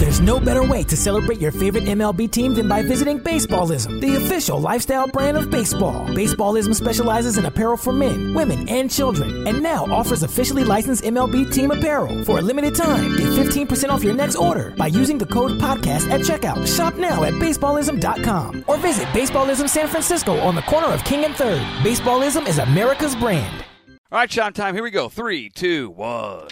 There's no better way to celebrate your favorite MLB team than by visiting Baseballism, the official lifestyle brand of baseball. Baseballism specializes in apparel for men, women, and children, and now offers officially licensed MLB team apparel. For a limited time, get 15% off your next order by using the code PODCAST at checkout. Shop now at Baseballism.com or visit Baseballism San Francisco on the corner of King and 3rd. Baseballism is America's brand. All right, Shams time. Here we go. 3, 2, 1...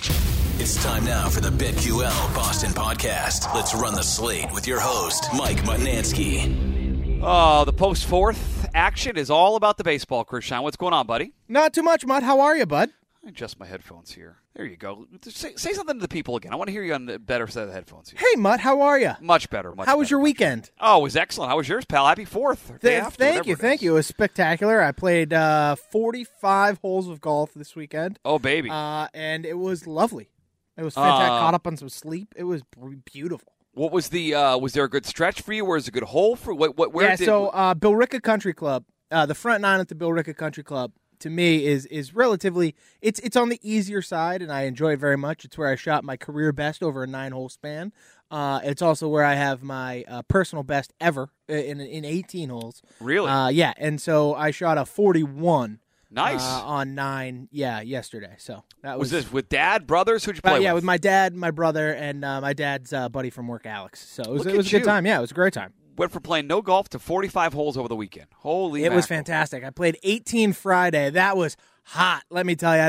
It's time now for the BetQL Boston Podcast. Let's run the slate with your host, Mike Mutnanski. The post-fourth action is all about the baseball, Chris Schein. What's going on, buddy? Not too much, Mutt. How are you, bud? I adjust my headphones here. There you go. Say something to the people again. I want to hear you on the better set of headphones here. Hey, Mutt. How are you? Much better. How was your weekend? Oh, it was excellent. How was yours, pal? Happy 4th. Thank you. It was spectacular. I played 45 holes of golf this weekend. Oh, baby. And it was lovely. It was fantastic. Caught up on some sleep. It was beautiful. What was the? Was there a good stretch for you? Where is a good hole for? Where? Yeah. So Billerica Country Club, the front nine at the Billerica Country Club, to me is relatively. It's on the easier side, and I enjoy it very much. It's where I shot my career best over a 9-hole span. It's also where I have my personal best ever in 18 holes. Really? Yeah. And so I shot a 41. Nice. On 9, yesterday. So that was this with dad, brothers? Who'd you play with? Yeah, with my dad, my brother, and my dad's buddy from work, Alex. So it was a good time. Yeah, it was a great time. Went from playing no golf to 45 holes over the weekend. Holy mackerel. It was fantastic. I played 18 Friday. That was hot. Let me tell you, I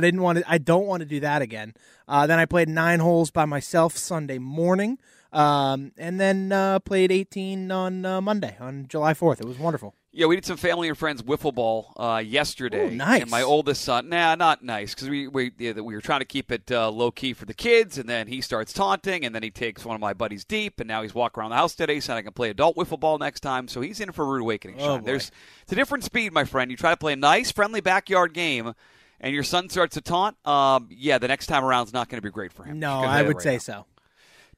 don't want to do that again. Then I played 9 holes by myself Sunday morning. And then played 18 on Monday, on July 4th. It was wonderful. Yeah, we did some family and friends wiffle ball yesterday. Ooh, nice. And my oldest son, not nice, because we were trying to keep it low key for the kids, and then he starts taunting, and then he takes one of my buddies deep, and now he's walking around the house today, saying I can play adult wiffle ball next time. So he's in for a rude awakening. Oh, it's a different speed, my friend. You try to play a nice, friendly backyard game, and your son starts to taunt. The next time around is not going to be great for him. No, I would say so.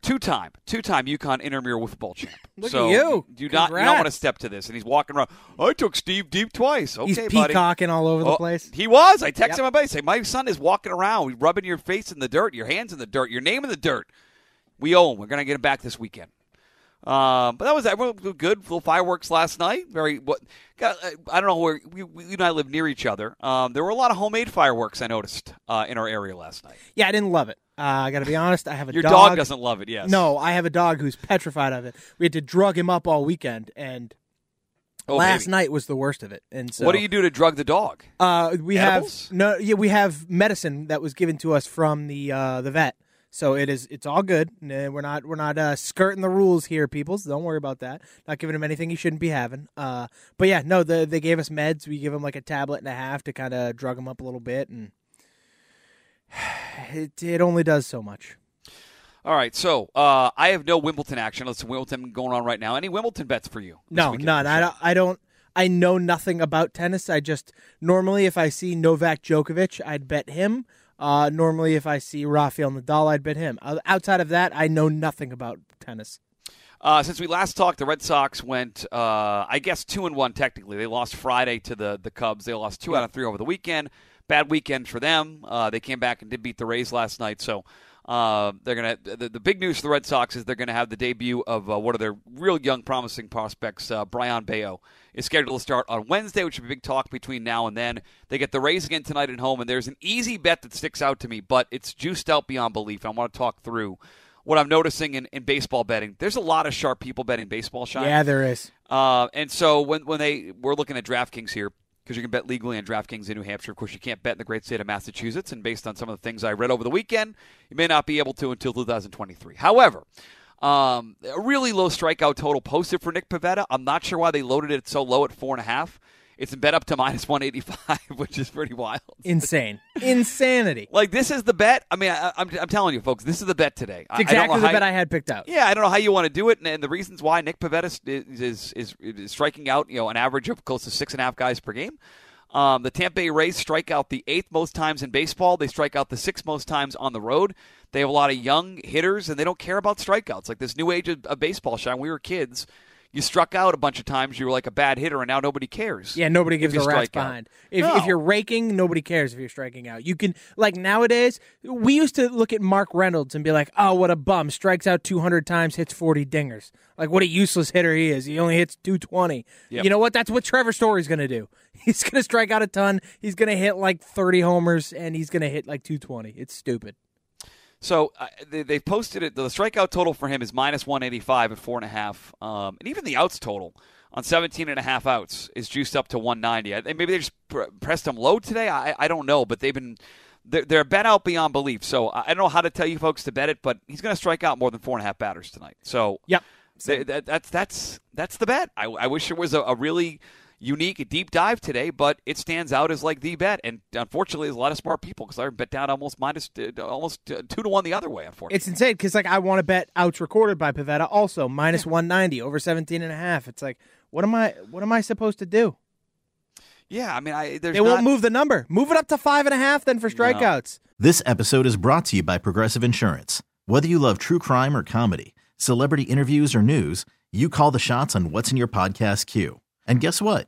Two-time UConn intramural wiffle ball champ. Look at you. You don't want to step to this. And he's walking around. I took Steve deep twice. Okay, buddy. He's peacocking all over the place. He was. I texted my buddy, say, my son is walking around, rubbing your face in the dirt, your hands in the dirt, your name in the dirt. We owe him. We're going to get him back this weekend. But that was good. Little fireworks last night. I don't know where you and I live near each other. There were a lot of homemade fireworks I noticed in our area last night. Yeah, I didn't love it. I got to be honest, I have a dog. Your dog doesn't love it, yes. No, I have a dog who's petrified of it. We had to drug him up all weekend, and last night was the worst of it. And so, what do you do to drug the dog? We have medicine that was given to us from the vet. So it's all good. We're not skirting the rules here, people. So don't worry about that. Not giving him anything he shouldn't be having. They gave us meds. We give him like a tablet and a half to kind of drug him up a little bit, and it only does so much. All right, so I have no Wimbledon action. Let's Wimbledon going on right now. Any Wimbledon bets for you? No, none. I don't. I know nothing about tennis. I just normally, if I see Novak Djokovic, I'd bet him. Normally, if I see Rafael Nadal, I'd bet him. Outside of that, I know nothing about tennis. Since we last talked, the Red Sox went, 2-1 technically. They lost Friday to the Cubs. They lost 2 out of 3 over the weekend. Bad weekend for them. They came back and did beat the Rays last night. So They're gonna the big news for the Red Sox is they're going to have the debut of one of their real young, promising prospects, Brian Bayo, is scheduled to start on Wednesday, which will be a big talk between now and then. They get the Rays again tonight at home, and there's an easy bet that sticks out to me, but it's juiced out beyond belief. I want to talk through what I'm noticing in baseball betting. There's a lot of sharp people betting baseball, Shine. Yeah, there is. And so we're looking at DraftKings here, because you can bet legally on DraftKings in New Hampshire. Of course, you can't bet in the great state of Massachusetts, and based on some of the things I read over the weekend, you may not be able to until 2023. However, a really low strikeout total posted for Nick Pivetta. I'm not sure why they loaded it so low at 4.5. It's bet up to minus 185, which is pretty wild. Insane. Insanity. Like, this is the bet. I mean, I'm telling you, folks, this is the bet today. It's exactly the bet I had picked out. Yeah, I don't know how you want to do it, and the reasons why Nick Pivetta is striking out, an average of close to 6.5 guys per game. The Tampa Bay Rays strike out the 8th most times in baseball. They strike out the 6th most times on the road. They have a lot of young hitters, and they don't care about strikeouts. Like, this new age of baseball, Sean, we were kids. You struck out a bunch of times. You were like a bad hitter, and now nobody cares. Yeah, nobody gives a rat's behind. If you're raking, nobody cares if you're striking out. You can, like nowadays, we used to look at Mark Reynolds and be like, oh, what a bum. Strikes out 200 times, hits 40 dingers. Like, what a useless hitter he is. He only hits 220. Yep. You know what? That's what Trevor Story's going to do. He's going to strike out a ton. He's going to hit like 30 homers, and he's going to hit like 220. It's stupid. So they've posted it. The strikeout total for him is minus 185 at 4.5. And even the outs total on 17.5 outs is juiced up to 190. Maybe they just pressed him low today. I don't know, but they're bet out beyond belief. So I don't know how to tell you folks to bet it, but he's going to strike out more than 4.5 batters tonight. So yep. That's the bet. I wish it was a really unique deep dive today, but it stands out as like the bet, and unfortunately there's a lot of smart people because I bet down almost 2-1 the other way. Unfortunately, it's insane because like I want to bet outs recorded by Pivetta also minus 190 over 17.5. It's like what am I supposed to do? Yeah, I mean they won't move the number. Move it up to 5.5 then for strikeouts. No. This episode is brought to you by Progressive Insurance. Whether you love true crime or comedy, celebrity interviews or news, you call the shots on what's in your podcast queue. And guess what?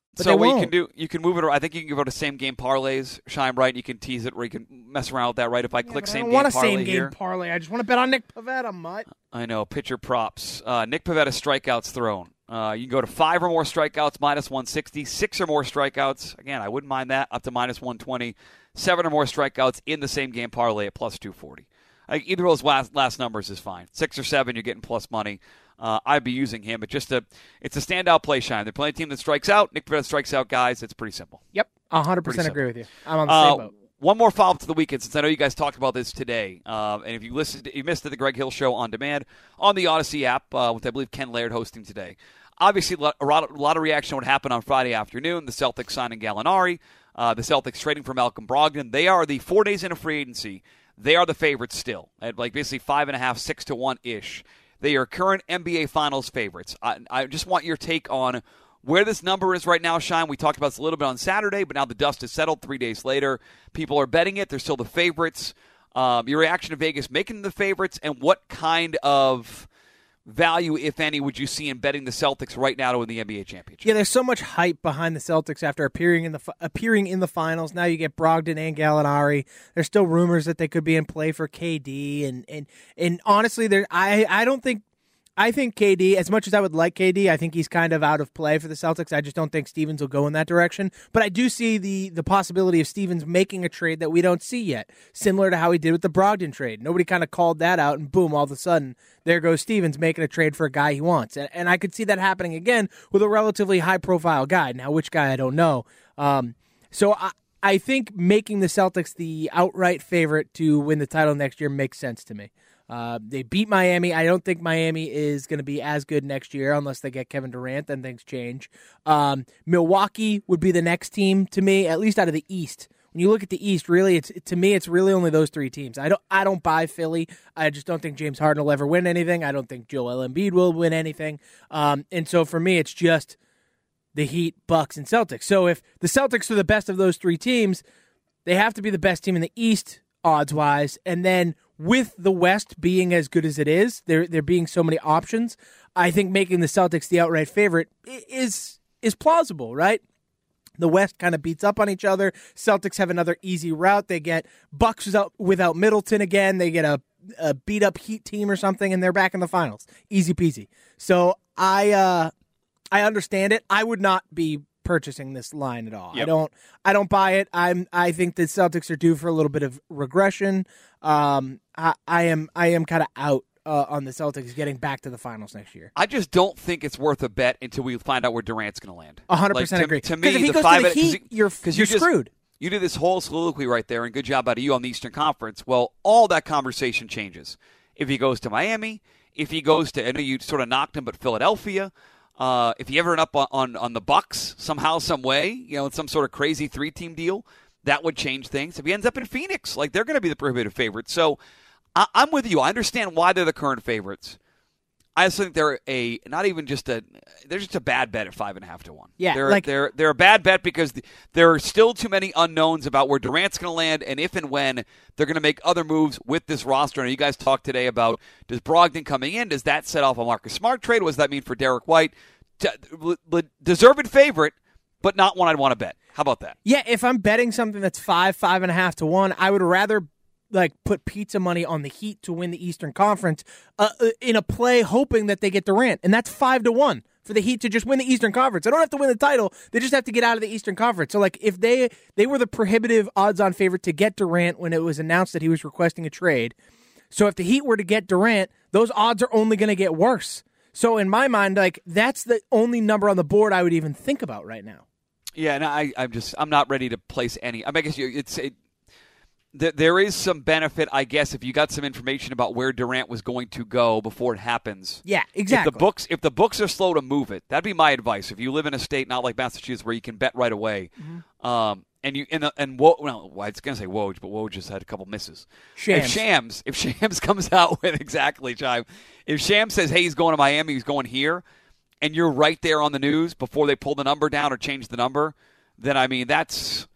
But so what you can do, you can move it. I think you can go to same game parlays, Shine right, and you can tease it, or you can mess around with that, right? If I click same game parlay, I don't want a same game parlay. I just want to bet on Nick Pivetta, mutt. I know. Pitcher props. Nick Pivetta strikeouts thrown. You can go to 5 or more strikeouts, minus 160. 6 or more strikeouts. Again, I wouldn't mind that. Up to minus 120. 7 or more strikeouts in the same game parlay at plus 240. Either of those last numbers is fine. 6 or 7, you're getting plus money. I'd be using him, but it's a standout play, Shine. They're playing a team that strikes out. Nick Pivetta strikes out, guys. It's pretty simple. Yep, 100% agree with you. I'm on the same boat. One more follow-up to the weekend, since I know you guys talked about this today. And if you missed it, the Greg Hill show on demand on the Odyssey app, with I believe Ken Laird hosting today. Obviously, a lot of reaction would happen on Friday afternoon. The Celtics signing Gallinari. The Celtics trading for Malcolm Brogdon. They are the 4 days into free agency. They are the favorites still at like basically 5.5, 6-1-ish. They are current NBA Finals favorites. I just want your take on where this number is right now, Shine. We talked about this a little bit on Saturday, but now the dust has settled 3 days later. People are betting it. They're still the favorites. Your reaction to Vegas making the favorites, and what kind of value, if any, would you see in betting the Celtics right now to win the NBA championship? Yeah, there's so much hype behind the Celtics after appearing in the finals. Now you get Brogdon and Gallinari. There's still rumors that they could be in play for KD, and honestly, I think KD, as much as I would like KD, I think he's kind of out of play for the Celtics. I just don't think Stevens will go in that direction. But I do see the possibility of Stevens making a trade that we don't see yet, similar to how he did with the Brogdon trade. Nobody kind of called that out, and boom, all of a sudden, there goes Stevens making a trade for a guy he wants. And I could see that happening again with a relatively high-profile guy. Now, which guy, I don't know. So I think making the Celtics the outright favorite to win the title next year makes sense to me. They beat Miami. I don't think Miami is going to be as good next year unless they get Kevin Durant. Then things change. Milwaukee would be the next team to me, at least out of the East. When you look at the East, really, it's really only those three teams. I don't buy Philly. I just don't think James Harden will ever win anything. I don't think Joel Embiid will win anything. And so for me, it's just the Heat, Bucks, and Celtics. So if the Celtics are the best of those three teams, they have to be the best team in the East odds-wise. And then with the West being as good as it is, there being so many options, I think making the Celtics the outright favorite is plausible, right? The West kind of beats up on each other. Celtics have another easy route. They get Bucks without Middleton again. They get a beat-up Heat team or something, and they're back in the finals. Easy peasy. So I understand it. I would not be purchasing this line at all. Yep. I don't buy it. I think the Celtics are due for a little bit of regression. I am kind of out on the Celtics getting back to the finals next year. I just don't think it's worth a bet until we find out where Durant's going to land. 100% agree. To me, if he goes to the Heat, you're screwed. You did this whole soliloquy right there, and good job out of you on the Eastern Conference. Well, all that conversation changes. If he goes to Miami, if he goes to, I know you sort of knocked him, but Philadelphia. If you ever end up on the Bucks somehow, some way, in some sort of crazy 3-team deal, that would change things. If he ends up in Phoenix, they're going to be the prohibitive favorites. So I'm with you. I understand why they're the current favorites. I just think they're they're just a bad bet at 5.5 to 1. Yeah, they're a bad bet because there are still too many unknowns about where Durant's going to land and if and when they're going to make other moves with this roster. And you guys talked today about, does Brogdon coming in, does that set off a Marcus Smart trade? What does that mean for Derek White? Deserved favorite, but not one I'd want to bet. How about that? Yeah, if I'm betting something that's 5.5 to 1, I would rather put pizza money on the Heat to win the Eastern Conference in a play hoping that they get Durant. And that's 5 to 1 for the Heat to just win the Eastern Conference. They don't have to win the title. They just have to get out of the Eastern Conference. So, if they were the prohibitive odds-on favorite to get Durant when it was announced that he was requesting a trade. So if the Heat were to get Durant, those odds are only going to get worse. So in my mind, that's the only number on the board I would even think about right now. Yeah, and I'm not ready to place any. I mean, I guess there is some benefit, I guess, if you got some information about where Durant was going to go before it happens. Yeah, exactly. If the books are slow to move it, that'd be my advice. If you live in a state not like Massachusetts where you can bet right away, mm-hmm. I was going to say Woj, but Woj just had a couple misses. Shams. If Shams comes out with exactly, Chive. If Shams says, hey, he's going to Miami, he's going here, and you're right there on the news before they pull the number down or change the number, then that's.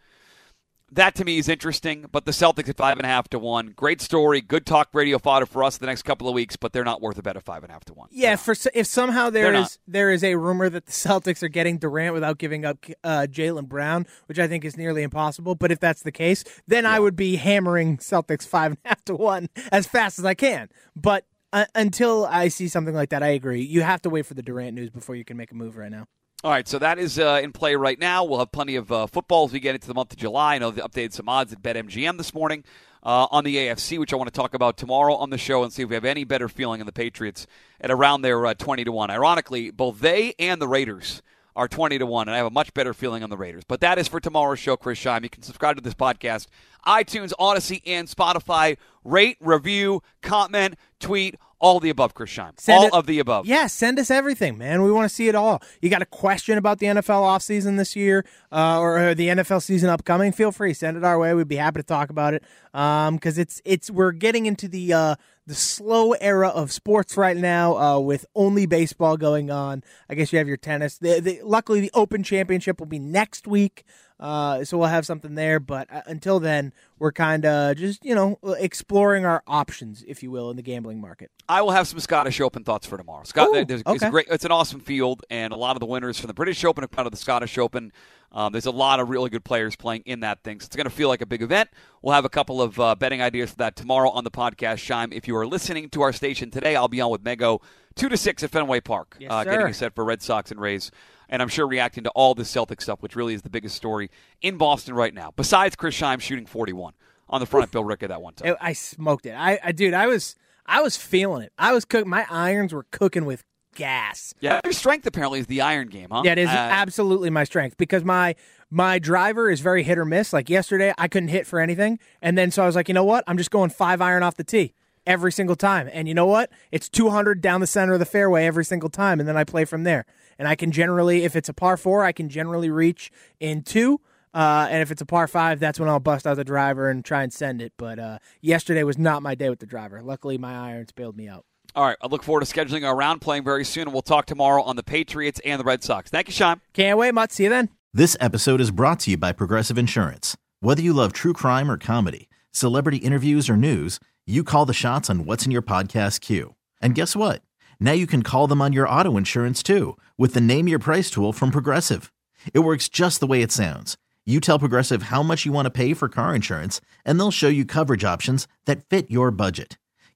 That, to me, is interesting, but the Celtics at 5.5 to 1. Great story, good talk radio fodder for us the next couple of weeks, but they're not worth a bet at 5.5 to 1. Yeah, if somehow there is a rumor that the Celtics are getting Durant without giving up Jaylen Brown, which I think is nearly impossible, but if that's the case, then yeah. I would be hammering Celtics 5.5 to 1 as fast as I can. But until I see something like that, I agree. You have to wait for the Durant news before you can make a move right now. All right, so that is in play right now. We'll have plenty of football as we get into the month of July. I know they updated some odds at BetMGM this morning on the AFC, which I want to talk about tomorrow on the show and see if we have any better feeling on the Patriots at around their 20 to 1. Ironically, both they and the Raiders are 20 to 1, and I have a much better feeling on the Raiders. But that is for tomorrow's show, Chris Schein. You can subscribe to this podcast, iTunes, Odyssey, and Spotify. Rate, review, comment, tweet. All of the above, Chris Schein. Of the above. Yeah, send us everything, man. We want to see it all. You got a question about the NFL offseason this year or the NFL season upcoming, feel free. Send it our way. We'd be happy to talk about it because we're getting into the slow era of sports right now with only baseball going on. I guess you have your tennis. Luckily, the Open Championship will be next week. So we'll have something there, but until then, we're kind of just, exploring our options, if you will, in the gambling market. I will have some Scottish Open thoughts for tomorrow. It's an awesome field, and a lot of the winners from the British Open have come out of the Scottish Open. There's a lot of really good players playing in that thing, so it's going to feel like a big event. We'll have a couple of betting ideas for that tomorrow on the podcast. Shime, if you are listening to our station today, I'll be on with Mego 2 to 6 at Fenway Park, yes, getting set for Red Sox and Rays. And I'm sure reacting to all the Celtics stuff, which really is the biggest story in Boston right now, besides Chris Scheim shooting 41 on the front of Billerica that one time. I smoked it. I was feeling it. I was cooking. My irons were cooking with gas. Yeah, your strength apparently is the iron game, huh? Yeah, it is absolutely my strength because my driver is very hit or miss. Like yesterday, I couldn't hit for anything. And then so I was like, you know what? I'm just going 5-iron off the tee. Every single time. And you know what? It's 200 down the center of the fairway every single time, and then I play from there. And I can generally, if it's a par 4, I can generally reach in 2. And if it's a par 5, that's when I'll bust out the driver and try and send it. But yesterday was not my day with the driver. Luckily, my irons bailed me out. All right, I look forward to scheduling our round, playing very soon, and we'll talk tomorrow on the Patriots and the Red Sox. Thank you, Sean. Can't wait, Mutt. See you then. This episode is brought to you by Progressive Insurance. Whether you love true crime or comedy, celebrity interviews or news, you call the shots on what's in your podcast queue. And guess what? Now you can call them on your auto insurance, too, with the Name Your Price tool from Progressive. It works just the way it sounds. You tell Progressive how much you want to pay for car insurance, and they'll show you coverage options that fit your budget.